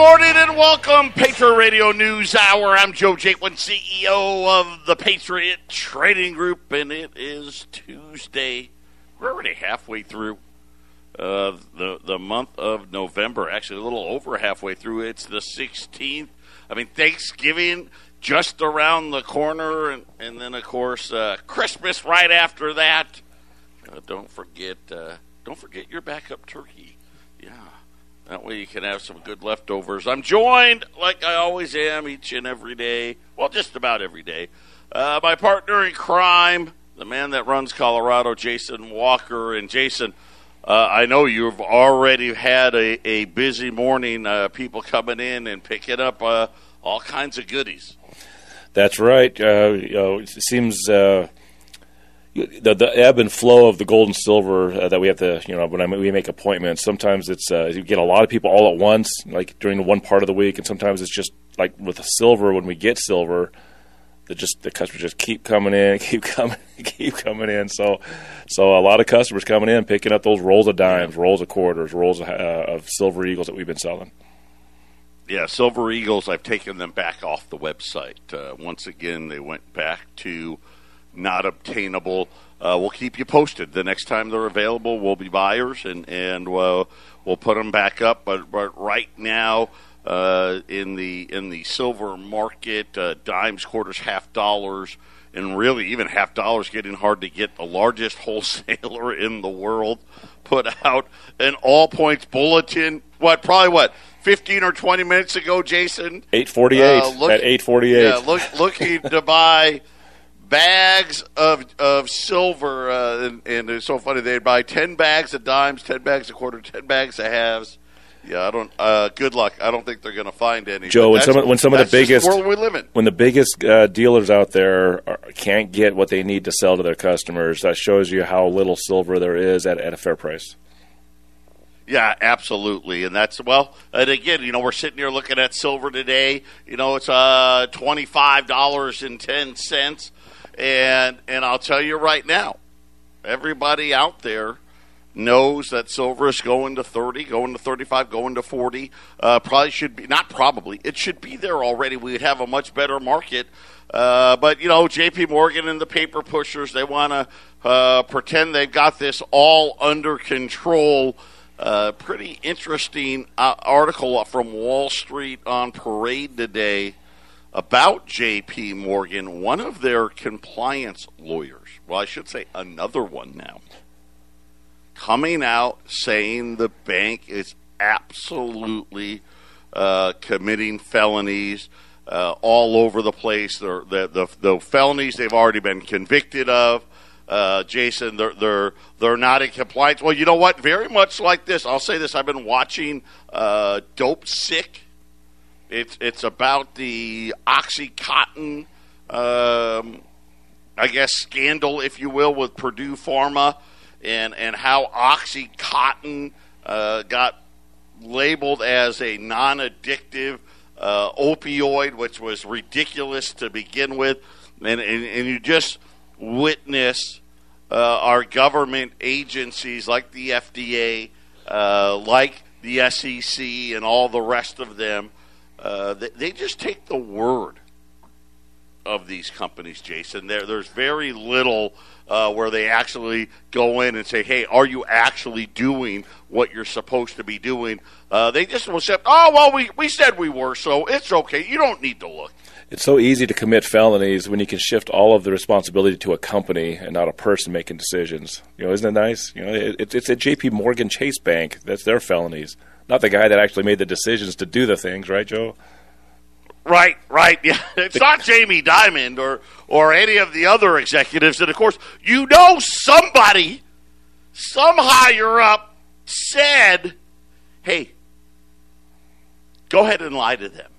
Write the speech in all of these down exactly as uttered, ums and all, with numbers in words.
morning and welcome, Patriot Radio News Hour. I'm Joe Jaquin, C E O of the Patriot Trading Group, and it is Tuesday. We're already halfway through uh, the, the month of November, actually a little over halfway through. It's the sixteenth. I mean, Thanksgiving just around the corner, and, and then, of course, uh, Christmas right after that. Uh, don't forget, uh, don't forget your backup turkey. Yeah. That way you can have some good leftovers. I'm joined, like I always am, each and every day. Well, just about every day. Uh, my partner in crime, the man that runs Colorado, Jason Walker. And, Jason, uh, I know you've already had a, a busy morning, uh, people coming in and picking up uh, all kinds of goodies. That's right. Uh, you know, it seems uh, the, the ebb and flow of the gold and silver uh, that we have to, you know, when I, we make appointments, sometimes it's uh, you get a lot of people all at once, like during one part of the week, and sometimes it's just like with the silver, when we get silver, the just the customers just keep coming in, keep coming, keep coming in. So, so a lot of customers coming in, picking up those rolls of dimes, rolls of quarters, rolls of, uh, of silver eagles that we've been selling. Yeah, silver eagles. I've taken them back off the website. Uh, once again, they went back to not obtainable. Uh, we'll keep you posted. The next time they're available, we'll be buyers, and, and uh, we'll put them back up. But, but right now uh, in the in the silver market, uh, dimes, quarters, half dollars, and really even half dollars getting hard to get. The largest wholesaler in the world put out an all-points bulletin, what, probably what, fifteen or twenty minutes ago, Jason? eight forty-eight, uh, look, at eight forty-eight. Yeah, look, looking to buy bags of of silver, uh, and, and it's so funny. They'd buy ten bags of dimes, ten bags of quarter, ten bags of halves. Yeah, I don't. Uh, good luck. I don't think they're going to find any. Joe, when some when some of the biggest world we live in. when the biggest uh, dealers out there are, can't get what they need to sell to their customers, that shows you how little silver there is at, at a fair price. Yeah, absolutely, and that's, well, and again, you know, we're sitting here looking at silver today. You know, it's uh twenty five dollars and ten cents. And and I'll tell you right now, everybody out there knows that silver is going to thirty, going to thirty-five, going to forty. Uh, probably should be, not probably, it should be there already. We'd have a much better market. Uh, but, you know, J P Morgan and the paper pushers, they want to uh, pretend they've got this all under control. Uh, pretty interesting uh, article from Wall Street on Parade today about J P Morgan, one of their compliance lawyers, well, I should say another one now, coming out saying the bank is absolutely uh, committing felonies uh, all over the place. They're, the, the, the felonies they've already been convicted of, uh, Jason, they're, they're, they're not in compliance. Well, you know what? Very much like this. I'll say this. I've been watching uh, Dope Sick. It's it's about the OxyContin, um, I guess, scandal, if you will, with Purdue Pharma, and, and how OxyContin uh, got labeled as a non-addictive uh, opioid, which was ridiculous to begin with. And, and, and you just witness uh, our government agencies like the F D A, uh, like the S E C, and all the rest of them. Uh, they, they just take the word of these companies, Jason. There, there's very little uh, where they actually go in and say, hey, are you actually doing what you're supposed to be doing? Uh, they just will say, oh, well, we, we said we were, so it's okay. You don't need to look. It's so easy to commit felonies when you can shift all of the responsibility to a company and not a person making decisions. You know, isn't it nice? You know, it, it's at J P Morgan Chase Bank. That's their felonies. Not the guy that actually made the decisions to do the things, right, Joe? Right, right. Yeah, it's the, not Jamie Dimon or or any of the other executives. And, of course, you know somebody, some higher-up said, hey, go ahead and lie to them.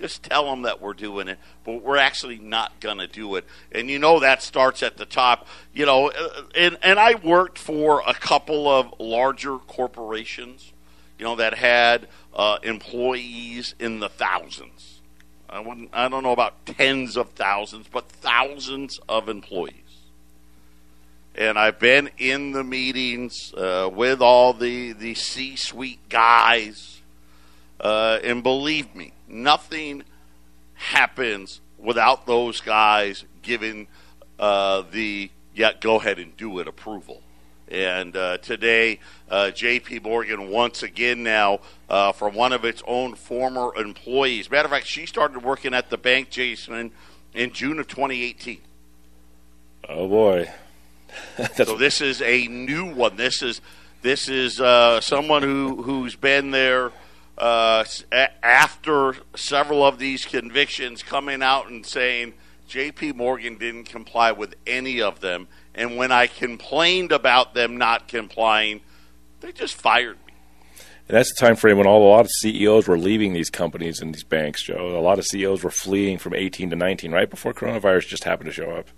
Just tell them that we're doing it, but we're actually not going to do it. And, you know, that starts at the top. You know, and, and I worked for a couple of larger corporations, you know, that had uh, employees in the thousands. I wouldn't, I don't know about tens of thousands, but thousands of employees. And I've been in the meetings uh, with all the, the C-suite guys Uh, and believe me, nothing happens without those guys giving uh, the yeah, go ahead and do it approval. And uh, today, uh, J P Morgan once again now uh, from one of its own former employees. Matter of fact, she started working at the bank, Jason, in June of twenty eighteen. Oh boy! So this is a new one. This is this is uh, someone who who's been there uh, after several of these convictions, coming out and saying J P Morgan didn't comply with any of them. And when I complained about them not complying, they just fired me. And that's the time frame when all, a lot of C E Os were leaving these companies and these banks, Joe. A lot of C E Os were fleeing from eighteen to nineteen, right before coronavirus just happened to show up.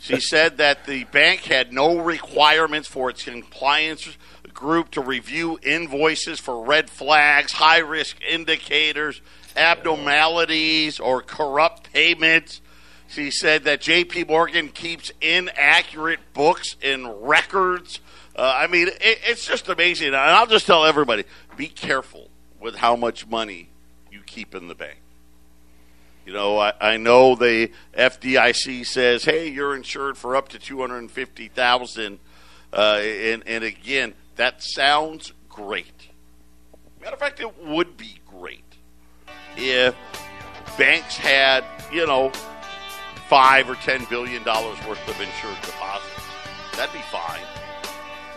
She said that the bank had no requirements for its compliance group to review invoices for red flags, high-risk indicators, abnormalities, or corrupt payments. She said that J P Morgan keeps inaccurate books and records. Uh, I mean, it, it's just amazing. And I'll just tell everybody, be careful with how much money you keep in the bank. You know, I, I know the F D I C says, hey, you're insured for up to two hundred fifty thousand dollars. Uh, and, and again, that sounds great. Matter of fact, it would be great if banks had, you know, Five or ten billion dollars worth of insured deposits. That'd be fine.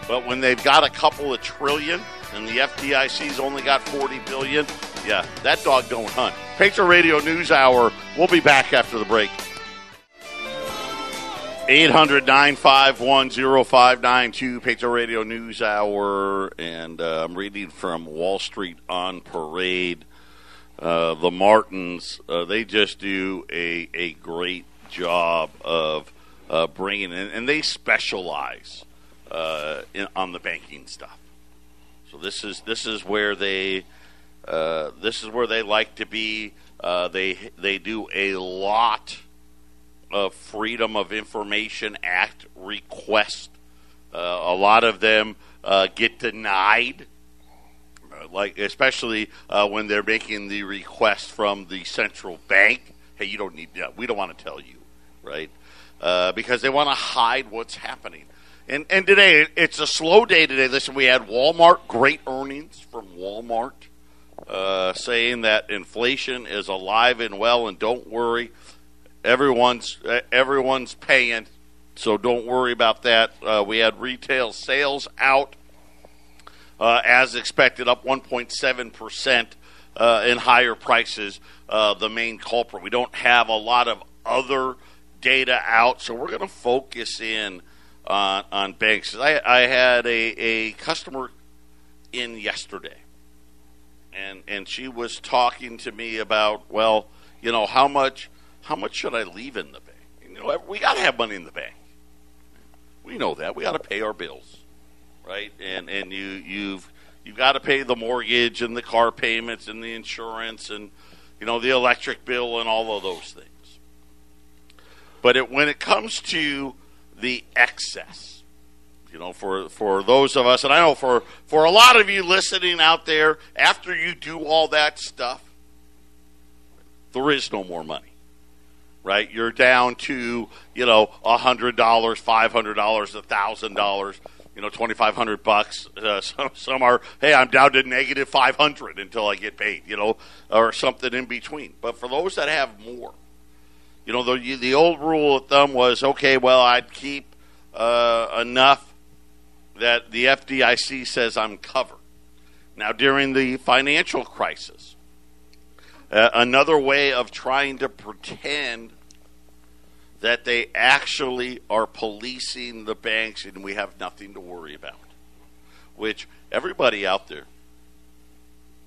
But when they've got a couple of trillion and the F D I C's only got forty billion, yeah, that dog don't hunt. Patriot Radio News Hour. We'll be back after the break. eight hundred, nine five one, zero five nine two, Patriot Radio News Hour, and uh, I'm reading from Wall Street on Parade. Uh, the Martins, uh, they just do a a great job of uh, bringing in, and they specialize uh, in, on the banking stuff. So this is this is where they uh, this is where they like to be. Uh, they they do a lot of Freedom of Information Act requests. Uh, a lot of them uh, get denied, like especially uh, when they're making the request from the central bank. Hey, you don't need that. We don't want to tell you, right? Uh, because they want to hide what's happening. And and today, it's a slow day today. Listen, we had Walmart, great earnings from Walmart, uh, saying that inflation is alive and well, and don't worry, everyone's uh, everyone's paying, so don't worry about that. Uh, we had retail sales out, uh, as expected, up one point seven percent. Uh, and higher prices, uh, the main culprit. We don't have a lot of other data out, so we're going to focus in on, on banks. I, I had a, a customer in yesterday, and and she was talking to me about, well, you know, how much how much should I leave in the bank? You know, we got to have money in the bank. We know that. We got to pay our bills, right? And and you you've. You've got to pay the mortgage and the car payments and the insurance and, you know, the electric bill and all of those things. But it, when it comes to the excess, you know, for for those of us, and I know for, for a lot of you listening out there, after you do all that stuff, there is no more money, right? You're down to, you know, one hundred dollars, five hundred dollars, one thousand dollars. You know, twenty-five hundred bucks. Uh, some, some are, hey, I'm down to negative five hundred until I get paid, you know, or something in between. But for those that have more, you know, the, the old rule of thumb was, okay, well, I'd keep uh, enough that the F D I C says I'm covered. Now, during the financial crisis, uh, another way of trying to pretend that they actually are policing the banks and we have nothing to worry about. Which, everybody out there,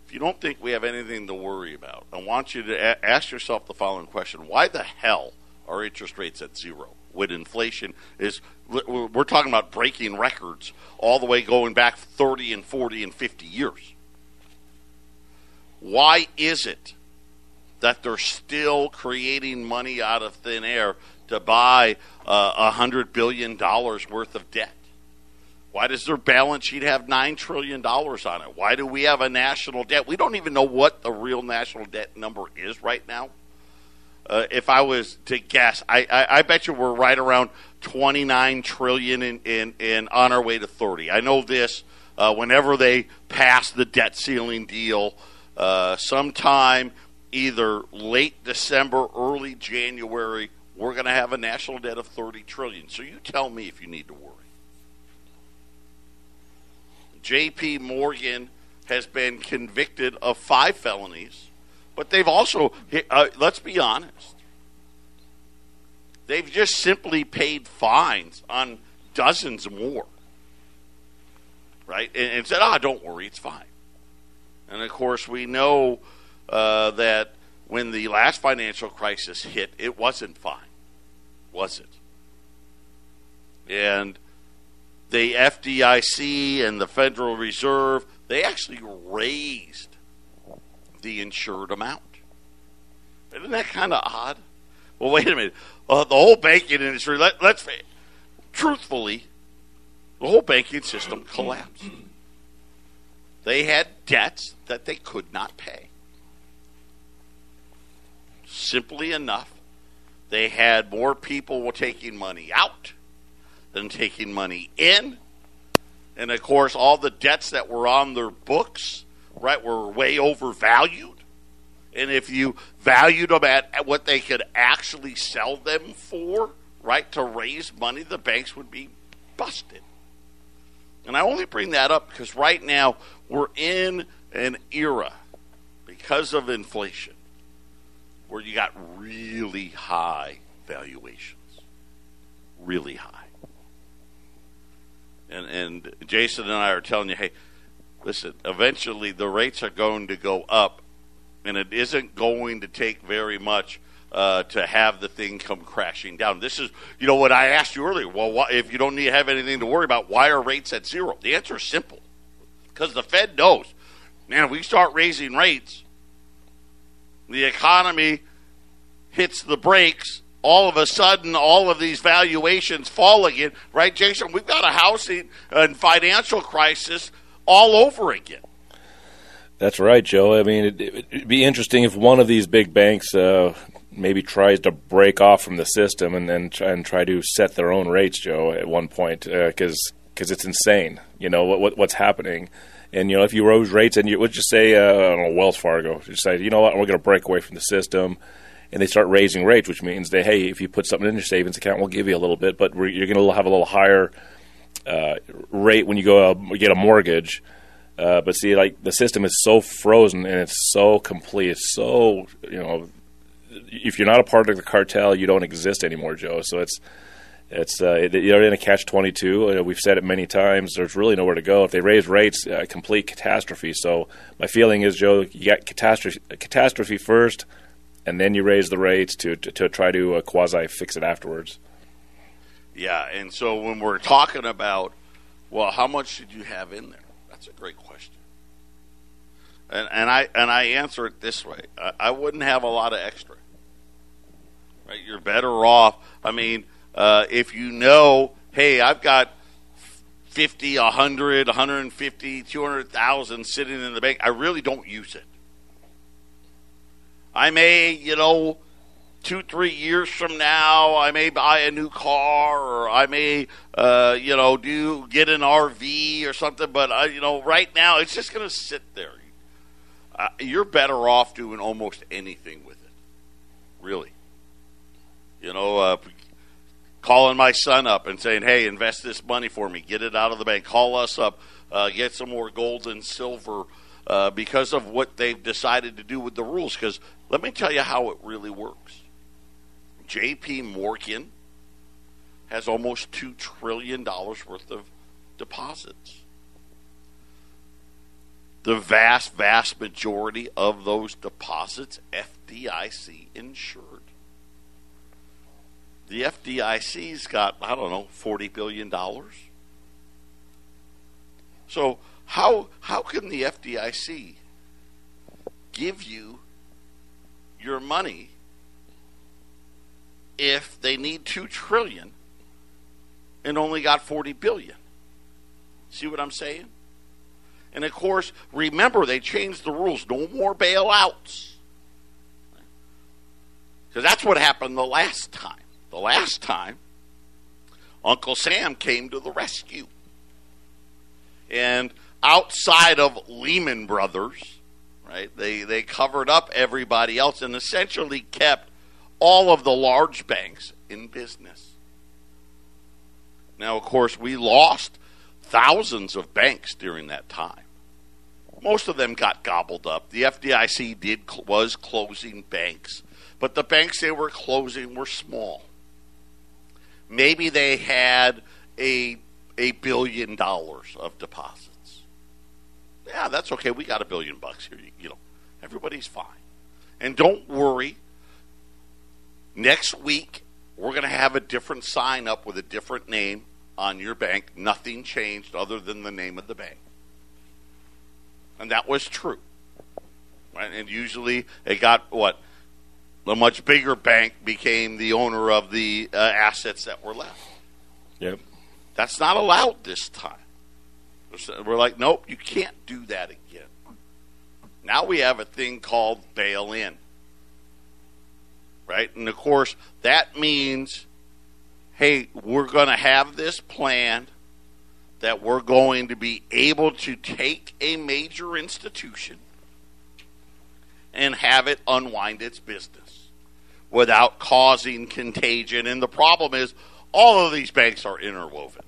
if you don't think we have anything to worry about, I want you to a- ask yourself the following question. Why the hell are interest rates at zero when inflation is, we're talking about breaking records all the way going back thirty and forty and fifty years. Why is it that they're still creating money out of thin air to buy a uh, hundred billion dollars worth of debt? Why does their balance sheet have nine trillion dollars on it? Why do we have a national debt? We don't even know what the real national debt number is right now. Uh, if I was to guess, I, I, I bet you we're right around twenty-nine trillion dollars in, in, in on our way to thirty. I know this. Uh, whenever they pass the debt ceiling deal, uh, sometime either late December, early January, we're going to have a national debt of thirty trillion dollars. So you tell me if you need to worry. J P Morgan has been convicted of five felonies, but they've also, uh, let's be honest, they've just simply paid fines on dozens more. Right? And, and said, ah, don't worry, it's fine. And, of course, we know uh, that when the last financial crisis hit, it wasn't fine, was it? And the F D I C and the Federal Reserve, they actually raised the insured amount. Isn't that kind of odd? Well, wait a minute. Uh, the whole banking industry, let, let's truthfully, the whole banking system collapsed. They had debts that they could not pay. Simply enough, they had more people taking money out than taking money in. And, of course, all the debts that were on their books, right, were way overvalued. And if you valued them at what they could actually sell them for, right, to raise money, the banks would be busted. And I only bring that up because right now we're in an era, because of inflation, where you got really high valuations. Really high. And, and Jason and I are telling you, hey, listen, eventually the rates are going to go up, and it isn't going to take very much Uh, to have the thing come crashing down. This is, you know, what I asked you earlier. Well, why, if you don't need to have anything to worry about, why are rates at zero? The answer is simple. Because the Fed knows, man, if we start raising rates, the economy hits the brakes. All of a sudden, all of these valuations fall again. Right, Jason? We've got a housing and financial crisis all over again. That's right, Joe. I mean, it, it, it'd be interesting if one of these big banks uh maybe tries to break off from the system and and try, and try to set their own rates, Joe, at one point, because uh, because it's insane, you know, what, what what's happening. And, you know, if you rose rates and you would just say, uh, I don't know, Wells Fargo, just say, you know what, we're going to break away from the system, and they start raising rates, which means they, hey, if you put something in your savings account, we'll give you a little bit, but we're, you're going to have a little higher uh, rate when you go uh, get a mortgage. Uh, but see, like, the system is so frozen and it's so complete, it's so, you know, if you're not a part of the cartel, you don't exist anymore, Joe. So it's it's uh, it, you're in a catch twenty-two. Uh, we've said it many times. There's really nowhere to go. If they raise rates, uh, complete catastrophe. So my feeling is, Joe, you got catastrophe catastrophe first, and then you raise the rates to to, to try to uh, quasi fix it afterwards. Yeah, and so when we're talking about, well, how much should you have in there? That's a great question. And, and I and I answer it this way: I, I wouldn't have a lot of extra. Right, you're better off. I mean, uh, if you know, hey, I've got fifty, a hundred, a hundred and fifty, two hundred thousand sitting in the bank. I really don't use it. I may, you know, two, three years from now, I may buy a new car, or I may, uh, you know, do get an R V or something. But I, you know, right now, it's just going to sit there. Uh, you're better off doing almost anything with it, really. You know, uh, calling my son up and saying, hey, invest this money for me. Get it out of the bank. Call us up. Uh, get some more gold and silver uh, because of what they've decided to do with the rules. Because let me tell you how it really works. J P Morgan has almost two trillion dollars worth of deposits. The vast, vast majority of those deposits, F D I C insured. The F D I C's got, I don't know, forty billion dollars. So how how can the F D I C give you your money if they need two trillion dollars and only got forty billion dollars? See what I'm saying? And, of course, remember, they changed the rules. No more bailouts. Because that's what happened the last time. The last time, Uncle Sam came to the rescue. And outside of Lehman Brothers, right, they, they covered up everybody else and essentially kept all of the large banks in business. Now, of course, we lost thousands of banks during that time. Most of them got gobbled up. The F D I C did was closing banks, but the banks they were closing were small. Maybe they had a a billion dollars of deposits. Yeah, that's okay. We got a billion bucks here. You, you know, everybody's fine. And don't worry. Next week, we're going to have a different sign up with a different name on your bank. Nothing changed other than the name of the bank. And that was true. Right? And usually it got what? The much bigger bank became the owner of the uh, assets that were left. Yep. That's not allowed this time. We're like, nope, you can't do that again. Now we have a thing called bail-in. Right? And, of course, that means, hey, we're going to have this plan that we're going to be able to take a major institution and have it unwind its business without causing contagion. And the problem is all of these banks are interwoven.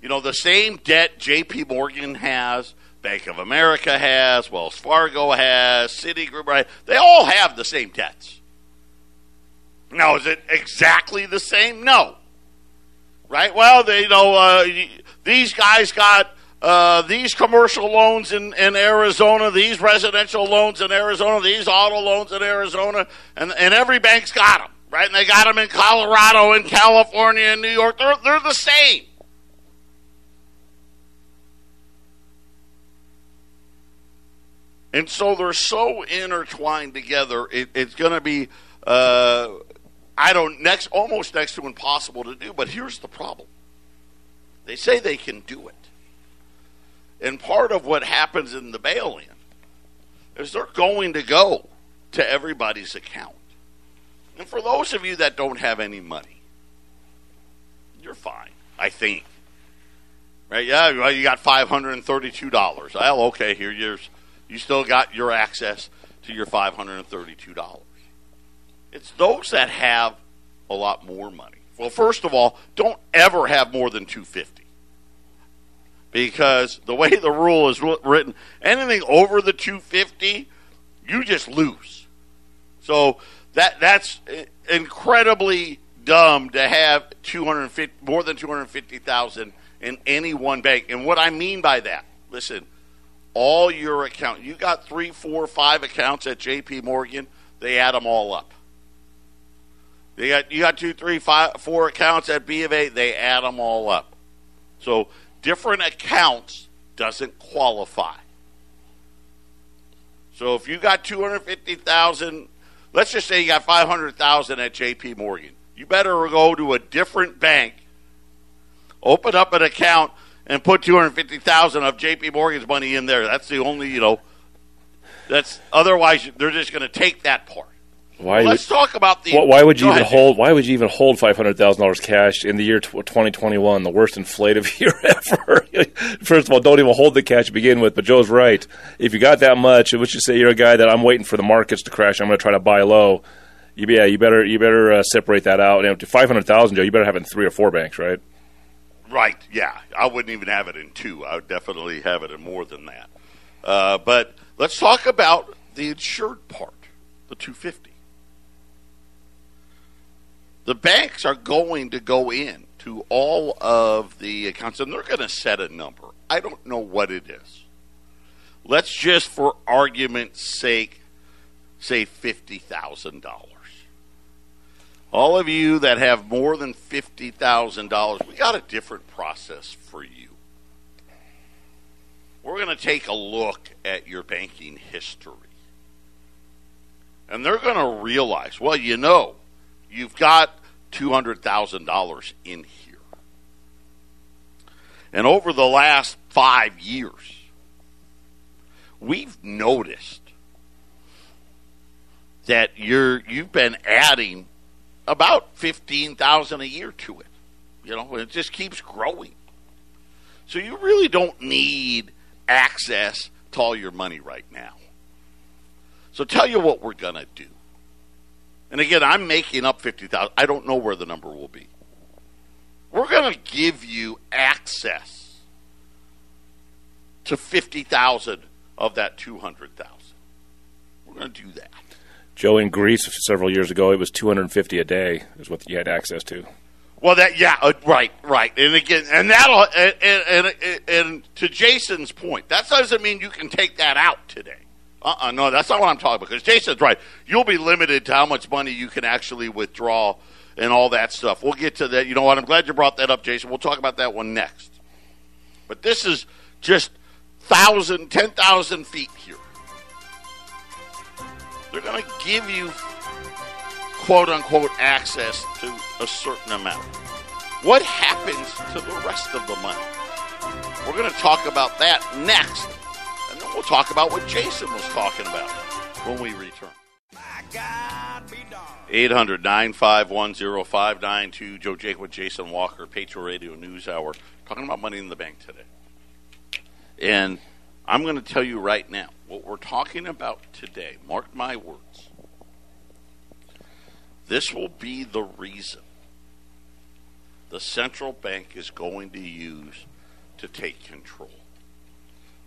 You know, the same debt J P Morgan has, Bank of America has, Wells Fargo has, Citigroup, right? They all have the same debts. Now, is it exactly the same? No. Right? Well, they, you know, uh, these guys got uh, these commercial loans in, in Arizona, these residential loans in Arizona, these auto loans in Arizona, and, and every bank's got them, right? And they got them in Colorado and California and New York. They're, they're the same. And so they're so intertwined together, it, it's going to be... Uh, I don't, next, almost next to impossible to do, but here's the problem. They say they can do it. And part of what happens in the bail-in is they're going to go to everybody's account. And for those of you that don't have any money, you're fine, I think. Right? Yeah, you got five hundred thirty-two dollars. Well, okay, here you're, you still got your access to your five hundred thirty-two dollars. It's those that have a lot more money. Well, first of all, don't ever have more than two hundred fifty dollars, because the way the rule is written, anything over the two hundred fifty dollars, you just lose. So that that's incredibly dumb to have two hundred fifty more than two hundred fifty thousand dollars in any one bank. And what I mean by that, listen, all your account, you got three, four, five accounts at J P Morgan, they add them all up. They got, you got two, three, five, four accounts at B of A. They add them all up. So different accounts doesn't qualify. So if you got two hundred fifty thousand dollars, let's just say you got five hundred thousand dollars at J P Morgan. You better go to a different bank, open up an account, and put two hundred fifty thousand dollars of J P Morgan's money in there. That's the only, you know, that's otherwise they're just going to take that part. Why well, let's would, talk about the. Why would you even ahead. hold? Why would you even hold five hundred thousand dollars cash in the year twenty twenty one, the worst inflative year ever? First of all, don't even hold the cash to begin with. But Joe's right. If you got that much, which you say you're a guy that I'm waiting for the markets to crash, I'm going to try to buy low. You, yeah, you better you better uh, separate that out. And up to five hundred thousand, Joe, you better have it in three or four banks, right? Right. Yeah, I wouldn't even have it in two. I would definitely have it in more than that. Uh, but let's talk about the insured part, the two fifty. The banks are going to go in to all of the accounts, and they're going to set a number. I don't know what it is. Let's just, for argument's sake, say fifty thousand dollars. All of you that have more than fifty thousand dollars, we got a different process for you. We're going to take a look at your banking history. And they're going to realize, well, you know, you've got two hundred thousand dollars in here. And over the last five years, we've noticed that you're, you've been adding about fifteen thousand dollars a year to it. You know, it just keeps growing. So you really don't need access to all your money right now. So tell you what we're going to do. And again, I'm making up fifty thousand dollars. I don't know where the number will be. We're going to give you access to fifty thousand dollars of that two hundred thousand dollars. We're going to do that. Joe, in Greece several years ago, it was two hundred fifty dollars a day is what you had access to. Well, that yeah, uh, right, right, and again, and that'll, and, and and and to Jason's point, that doesn't mean you can take that out today. Uh, uh-uh, no, that's not what I'm talking about. Because Jason's right, you'll be limited to how much money you can actually withdraw and all that stuff. We'll get to that. You know what? I'm glad you brought that up, Jason. We'll talk about that one next. But this is just thousand, ten thousand feet here. They're going to give you, quote-unquote, access to a certain amount. What happens to the rest of the money? We're going to talk about that next, and then we'll talk about what Jason was talking about when we return. eight hundred, nine five one, zero five nine two. Joe Jaquin, Jason Walker, Patriot Radio News Hour. Talking about money in the bank today. And I'm going to tell you right now, what we're talking about today, mark my words, this will be the reason the central bank is going to use to take control.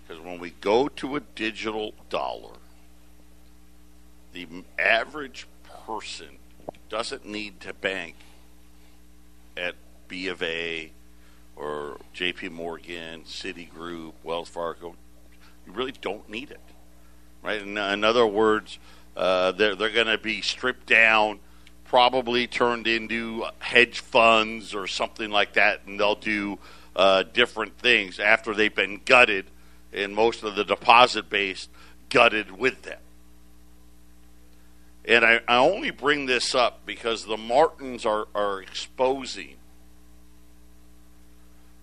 Because when we go to a digital dollar, the average person doesn't need to bank at B of A or J P Morgan, Citigroup, Wells Fargo. You really don't need it, right? In, in other words, uh, they're, they're going to be stripped down, probably turned into hedge funds or something like that, and they'll do uh, different things after they've been gutted and most of the deposit base gutted with them. And I, I only bring this up because the Martins are, are exposing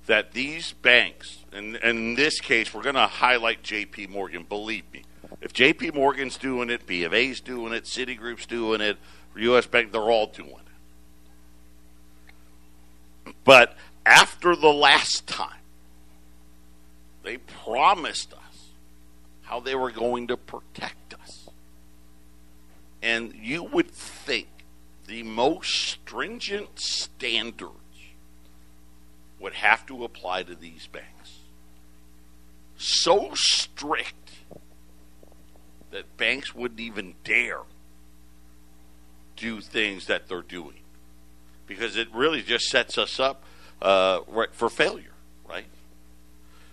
that these banks, and, and in this case, we're going to highlight J P Morgan, believe me. If J P Morgan's doing it, B of A's doing it, Citigroup's doing it, U S. Bank, they're all doing it. But after the last time, they promised us how they were going to protect us. And you would think the most stringent standards would have to apply to these banks. So strict that banks wouldn't even dare do things that they're doing, because it really just sets us up uh, right, for failure, right?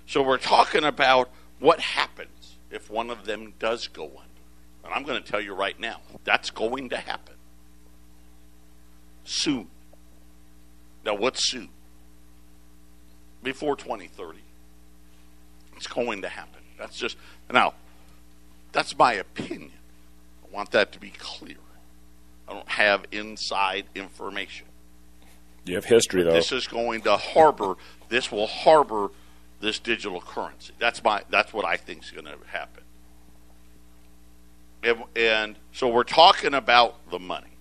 So we're talking about what happens if one of them does go under. And I'm going to tell you right now, that's going to happen soon. Now, what's soon? Before twenty thirty. It's going to happen. That's just, now, that's my opinion. I want that to be clear. I don't have inside information. You have history, though. This is going to harbor, this will harbor this digital currency. That's my. That's what I think is going to happen. And, and so we're talking about the money.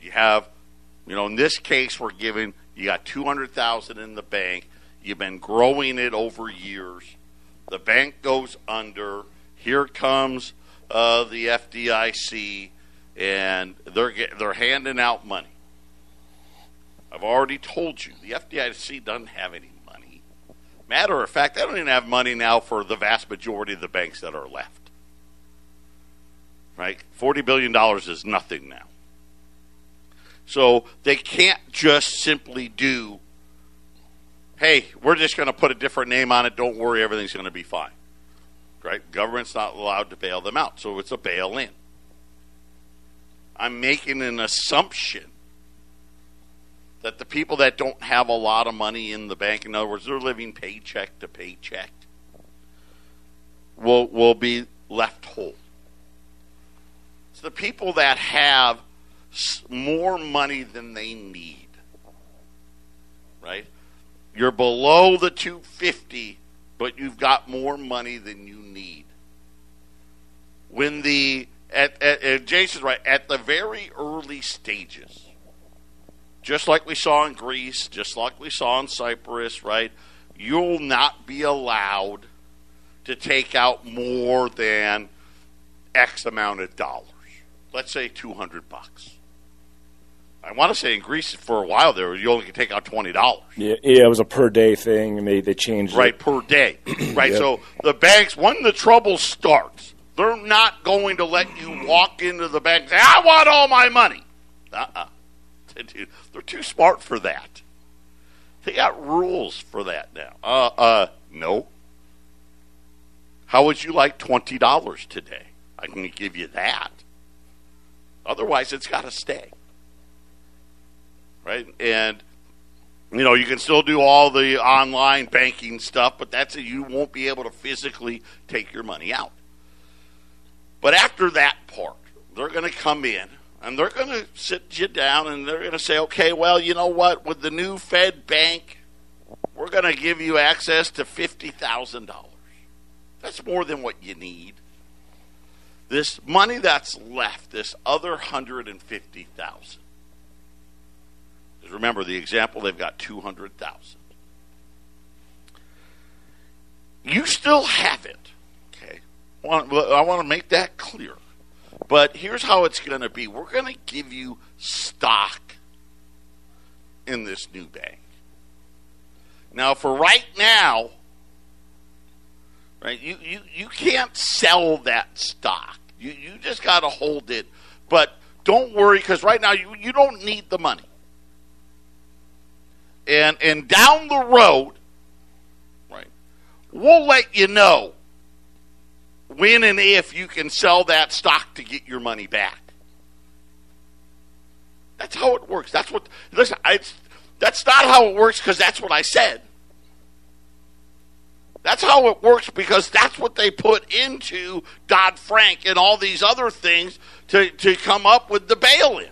You have, you know, in this case we're giving, you got two hundred thousand dollars in the bank. You've been growing it over years. The bank goes under. Here comes uh, the F D I C. And they're get, they're handing out money. I've already told you, the F D I C doesn't have any money. Matter of fact, they don't even have money now for the vast majority of the banks that are left. Right? forty billion dollars is nothing now. So they can't just simply do, hey, we're just going to put a different name on it. Don't worry, everything's going to be fine. Right? Government's not allowed to bail them out, so it's a bail-in. I'm making an assumption that the people that don't have a lot of money in the bank, in other words, they're living paycheck to paycheck, will will be left whole. It's the people that have more money than they need, right? You're below the two fifty, but you've got more money than you need. When the at, at, at Jason's right, at the very early stages, just like we saw in Greece, just like we saw in Cyprus, right? You'll not be allowed to take out more than X amount of dollars. Let's say two hundred bucks. I want to say in Greece for a while there, you only could take out twenty dollars. Yeah, yeah, it was a per-day thing, and they, they changed right, it. Right, per day. Right, yep. So the banks, when the trouble starts, they're not going to let you walk into the bank and say, I want all my money. Uh-uh. They're too smart for that. They got rules for that now. Uh, uh, no. How would you like twenty dollars today? I can give you that. Otherwise, it's got to stay. Right? And, you know, you can still do all the online banking stuff, but that's it. You won't be able to physically take your money out. But after that part, they're going to come in, and they're going to sit you down, and they're going to say, okay, well, you know what? With the new Fed Bank, we're going to give you access to fifty thousand dollars. That's more than what you need. This money that's left, this other one hundred fifty thousand dollars. Remember the example, they've got two hundred thousand dollars. You still have it, okay? I want to make that clear. But here's how it's going to be. We're going to give you stock in this new bank. Now, for right now, right, you, you, you can't sell that stock. You, you just got to hold it. But don't worry, because right now you, you don't need the money. And and down the road, right, we'll let you know when and if you can sell that stock to get your money back. That's how it works. That's what. Listen, I, that's not how it works because that's what I said. That's how it works because that's what they put into Dodd-Frank and all these other things to, to come up with the bail-in.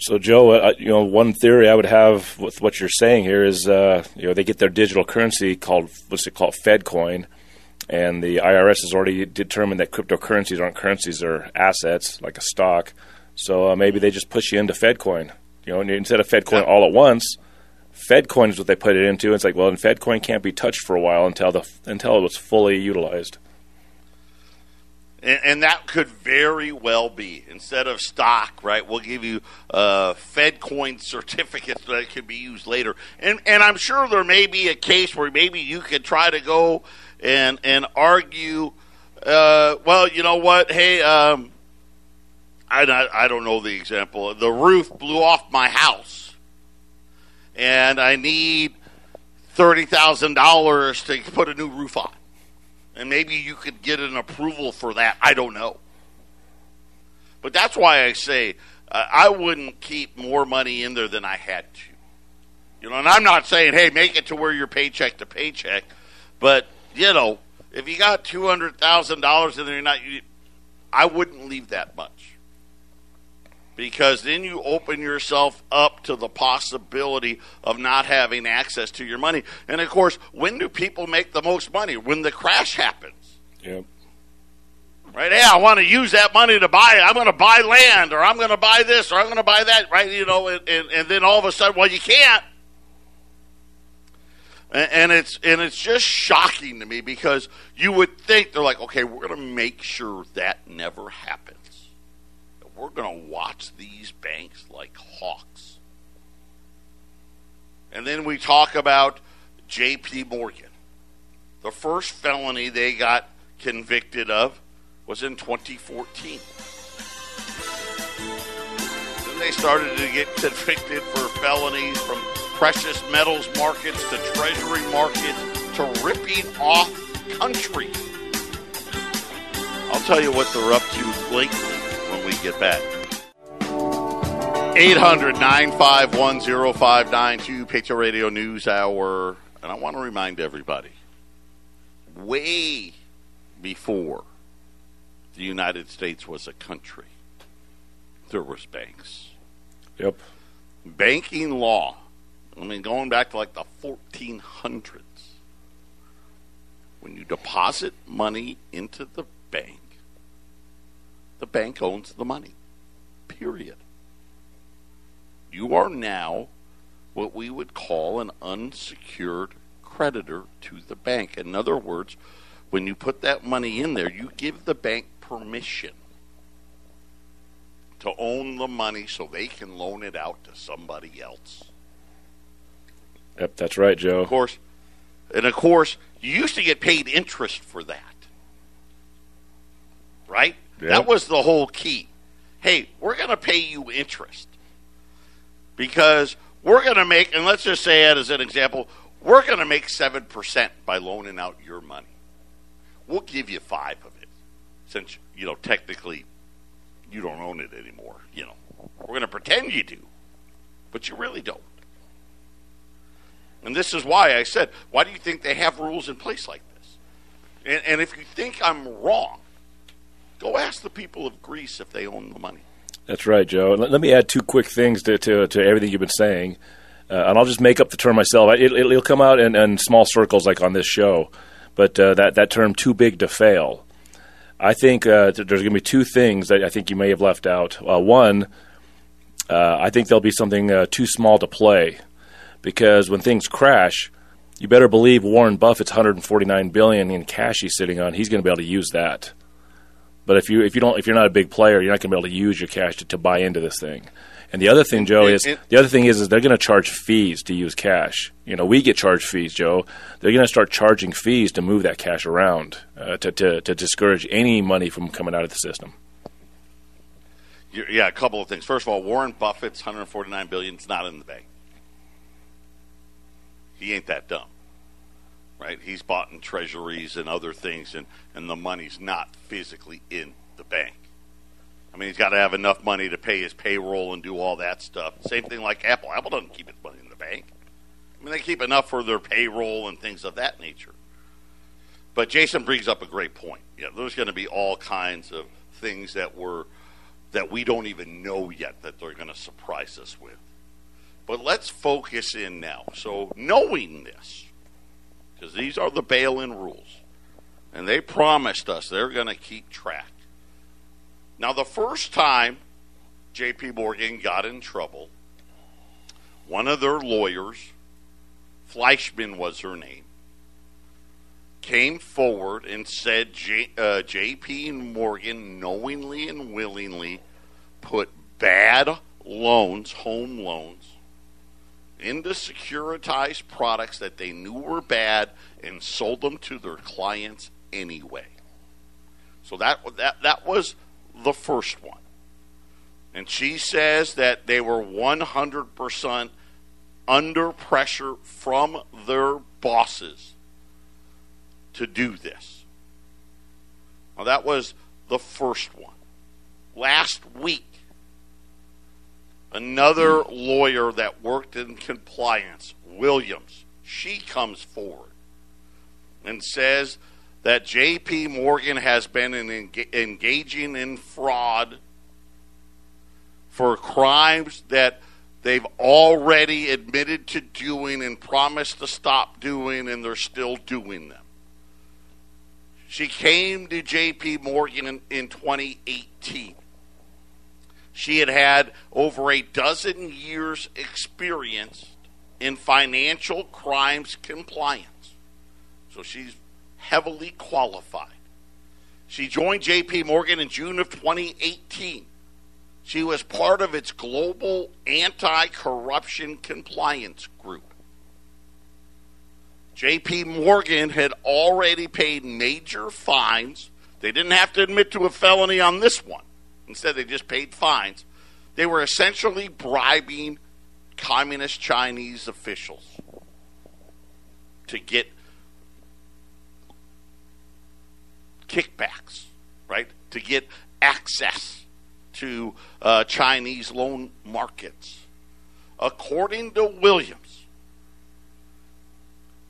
So, Joe, you know, one theory I would have with what you're saying here is, uh, you know, they get their digital currency called, what's it called, FedCoin, and the I R S has already determined that cryptocurrencies aren't currencies, they're assets, like a stock. So uh, maybe they just push you into FedCoin. You know, instead of FedCoin yeah. all at once, FedCoin is what they put it into. It's like, well, and FedCoin can't be touched for a while until the until it was fully utilized. And that could very well be. Instead of stock, right, we'll give you uh, FedCoin certificates that can be used later. And and I'm sure there may be a case where maybe you could try to go and and argue, uh, well, you know what, hey, um, I, I, I don't know the example. The roof blew off my house, and I need thirty thousand dollars to put a new roof on. And maybe you could get an approval for that. I don't know. But that's why I say uh, I wouldn't keep more money in there than I had to. You know, and I'm not saying, hey, make it to where you're paycheck to paycheck. But, you know, if you got two hundred thousand dollars in there, you're not, you, I wouldn't leave that much. Because then you open yourself up to the possibility of not having access to your money. And, of course, when do people make the most money? When the crash happens. Yep. Right? Hey, I want to use that money to buy it. I'm going to buy land, or I'm going to buy this, or I'm going to buy that, right? You know, and, and, and then all of a sudden, well, you can't. And, and it's and it's just shocking to me because you would think they're like, okay, we're going to make sure that never happens. We're going to watch these banks like hawks. And then we talk about J P Morgan. The first felony they got convicted of was in twenty fourteen. Then they started to get convicted for felonies from precious metals markets to treasury markets to ripping off countries. I'll tell you what they're up to lately. We get back. eight hundred, nine five one, oh five nine two, Patriot Radio News Hour. And I want to remind everybody, way before the United States was a country, there was banks. Yep. Banking law I mean, going back to like the fourteen hundreds, when you deposit money into the bank, the bank owns the money, period. You are now what we would call an unsecured creditor to the bank. In other words, when you put that money in there, you give the bank permission to own the money so they can loan it out to somebody else. Yep, that's right, Joe. Of course, and of course, you used to get paid interest for that, right? Yep. That was the whole key. Hey, we're going to pay you interest because we're going to make, and let's just say that as an example, we're going to make seven percent by loaning out your money. We'll give you five of it since, you know, technically you don't own it anymore. You know, we're going to pretend you do, but you really don't. And this is why I said, why do you think they have rules in place like this? And, and if you think I'm wrong, go ask the people of Greece if they own the money. That's right, Joe. And let, let me add two quick things to, to, to everything you've been saying. Uh, and I'll just make up the term myself. It, it, it'll come out in, in small circles like on this show. But uh, that, that term, too big to fail. I think uh, there's going to be two things that I think you may have left out. Uh, one, uh, I think there'll be something uh, too small to play. Because when things crash, you better believe Warren Buffett's one hundred forty-nine billion dollars in cash he's sitting on, he's going to be able to use that. But if you if you don't if you're not a big player, you're not going to be able to use your cash to, to buy into this thing. And the other thing, Joe, is the other thing is is they're going to charge fees to use cash. You know, we get charged fees, Joe. They're going to start charging fees to move that cash around uh, to, to to discourage any money from coming out of the system. Yeah, a couple of things. First of all, Warren Buffett's one hundred forty-nine billion dollars is not in the bank. He ain't that dumb, right? He's bought in treasuries and other things, and, and the money's not physically in the bank. I mean, he's got to have enough money to pay his payroll and do all that stuff. Same thing like Apple. Apple doesn't keep its money in the bank. I mean, they keep enough for their payroll and things of that nature. But Jason brings up a great point. Yeah, there's going to be all kinds of things that were that we don't even know yet that they're going to surprise us with. But let's focus in now. So knowing this, because these are the bail-in rules, and they promised us they're going to keep track. Now, the first time J P Morgan got in trouble, one of their lawyers, Fleischmann was her name, came forward and said J, uh, J P Morgan knowingly and willingly put bad loans, home loans, into securitized products that they knew were bad and sold them to their clients anyway. So that that that was the first one. And she says that they were one hundred percent under pressure from their bosses to do this. Now that was the first one. Last week, another lawyer that worked in compliance, Williams, she comes forward and says that J P Morgan has been engaging in fraud for crimes that they've already admitted to doing and promised to stop doing, and they're still doing them. She came to J P Morgan in, in twenty eighteen. She had had over a dozen years' experience in financial crimes compliance. So she's heavily qualified. She joined J P Morgan in June of twenty eighteen. She was part of its global anti-corruption compliance group. J P Morgan had already paid major fines. They didn't have to admit to a felony on this one. Instead, they just paid fines. They were essentially bribing communist Chinese officials to get kickbacks, right? To get access to uh, Chinese loan markets. According to Williams,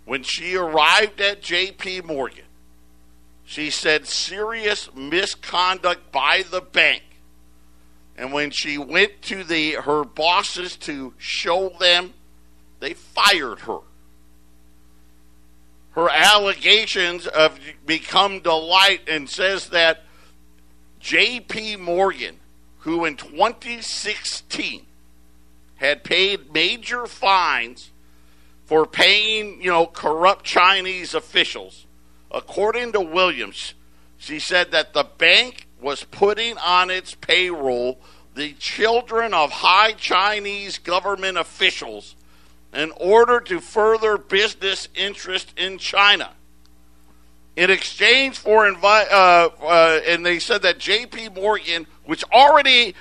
when she arrived at J P Morgan, she said serious misconduct by the bank. And when she went to the her bosses to show them They fired her. Her allegations have become to light and says that J P Morgan, who in twenty sixteen had paid major fines for paying, you know, corrupt Chinese officials, according to Williams, she said that the bank was putting on its payroll the children of high Chinese government officials in order to further business interest in China. In exchange for, invi- uh, uh, and they said that J P Morgan, which already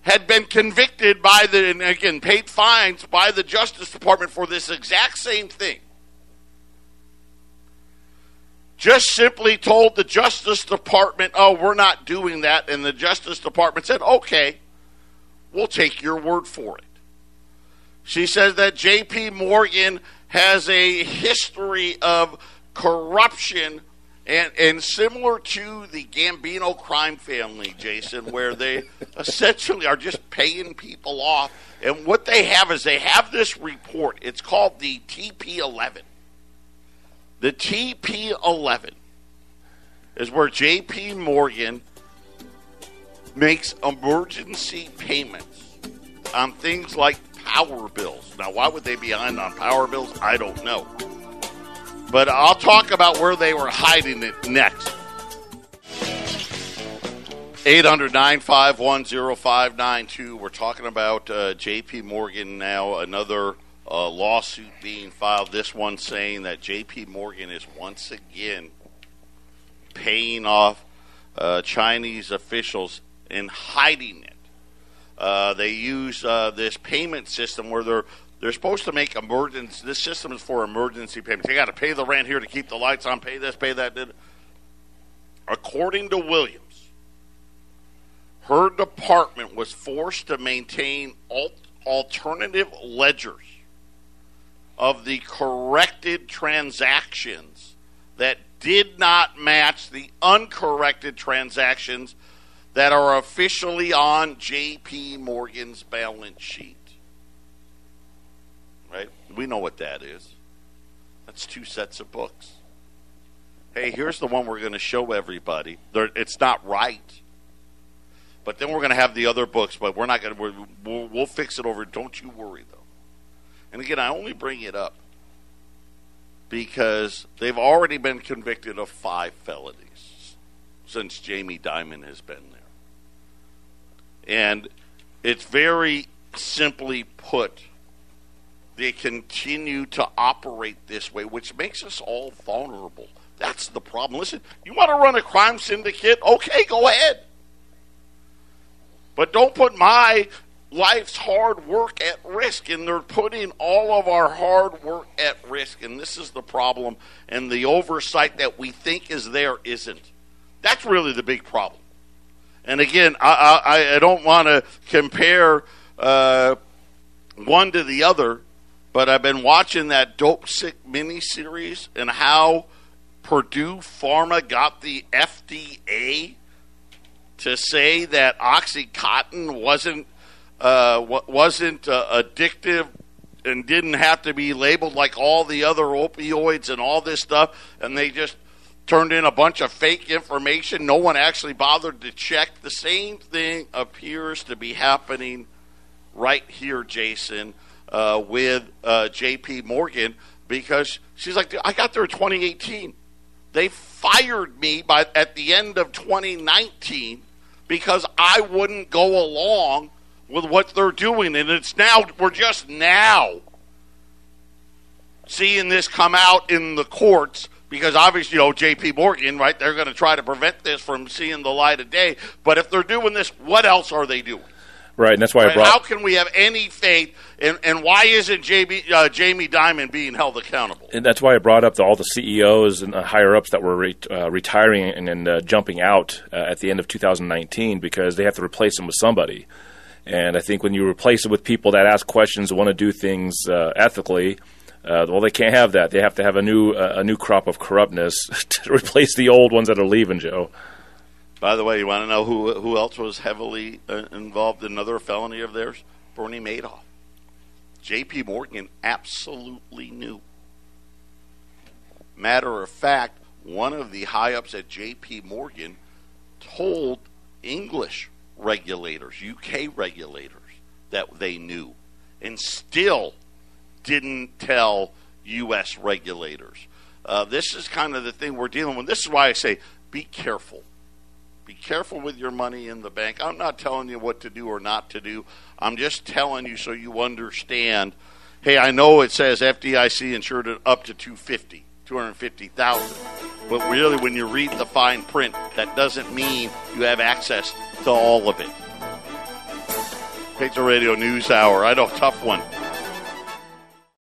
had been convicted by the, and again, paid fines by the Justice Department for this exact same thing, just simply told the Justice Department, oh, we're not doing that. And the Justice Department said, okay, we'll take your word for it. She says that J P Morgan has a history of corruption, and, and similar to the Gambino crime family, Jason, where they essentially are just paying people off. And what they have is they have this report. It's called the T P eleven. The T P eleven is where J P Morgan makes emergency payments on things like power bills. Now, why would they be behind on power bills? I don't know. But I'll talk about where they were hiding it next. eight hundred, nine five one, zero five nine two. We're talking about uh, J P Morgan now. Another uh, lawsuit being filed. This one saying that J P Morgan is once again paying off uh, Chinese officials and hiding it. Uh, they use uh, this payment system where they're They're supposed to make emergency. This system is for emergency payments. They got to pay the rent here to keep the lights on, pay this, pay that. According to Williams, her department was forced to maintain alt- alternative ledgers of the corrected transactions that did not match the uncorrected transactions that are officially on J P Morgan's balance sheet. Right? We know what that is. That's two sets of books. Hey, here's the one we're going to show everybody. They're, it's not right. But then we're going to have the other books, but we're not going to, we'll, we'll fix it over. Don't you worry, though. And again, I only bring it up because they've already been convicted of five felonies since Jamie Dimon has been there. And it's very simply put, they continue to operate this way, which makes us all vulnerable. That's the problem. Listen, you want to run a crime syndicate? Okay, go ahead. But don't put my life's hard work at risk, and they're putting all of our hard work at risk, and this is the problem, and the oversight that we think is there isn't. That's really the big problem. And again, I, I, I don't want to compare uh, one to the other, but I've been watching that Dope Sick miniseries and how Purdue Pharma got the F D A to say that OxyContin wasn't uh, wasn't uh, addictive and didn't have to be labeled like all the other opioids and all this stuff, and they just turned in a bunch of fake information. No one actually bothered to check. The same thing appears to be happening right here, Jason, Uh, with uh, J P Morgan, because she's like, I got there in twenty eighteen. They fired me by at the end of twenty nineteen because I wouldn't go along with what they're doing. And it's now, we're just now seeing this come out in the courts because obviously, you know, J P Morgan, right, they're going to try to prevent this from seeing the light of day. But if they're doing this, what else are they doing? Right, and that's why I brought. How can we have any faith, and, and why isn't J B, uh, Jamie Dimon being held accountable? And that's why I brought up the, all the C E Os and the higher ups that were re, uh, retiring and, and uh, jumping out uh, at the end of two thousand nineteen, because they have to replace them with somebody. And I think when you replace it with people that ask questions and want to do things uh, ethically, uh, well, they can't have that. They have to have a new uh, a new crop of corruptness to replace the old ones that are leaving, Joe. By the way, you want to know who who else was heavily uh, involved in another felony of theirs? Bernie Madoff. J P Morgan absolutely knew. Matter of fact, one of the high-ups at J P Morgan told English regulators, U K regulators, that they knew, and still didn't tell U S regulators. Uh, this is kind of the thing we're dealing with. This is why I say be careful. Be careful with your money in the bank. I'm not telling you what to do or not to do. I'm just telling you so you understand. Hey, I know it says F D I C insured it up to two hundred fifty thousand dollars, two hundred fifty thousand dollars. But really, when you read the fine print, that doesn't mean you have access to all of it. Patriot Radio News Hour. I know, tough one.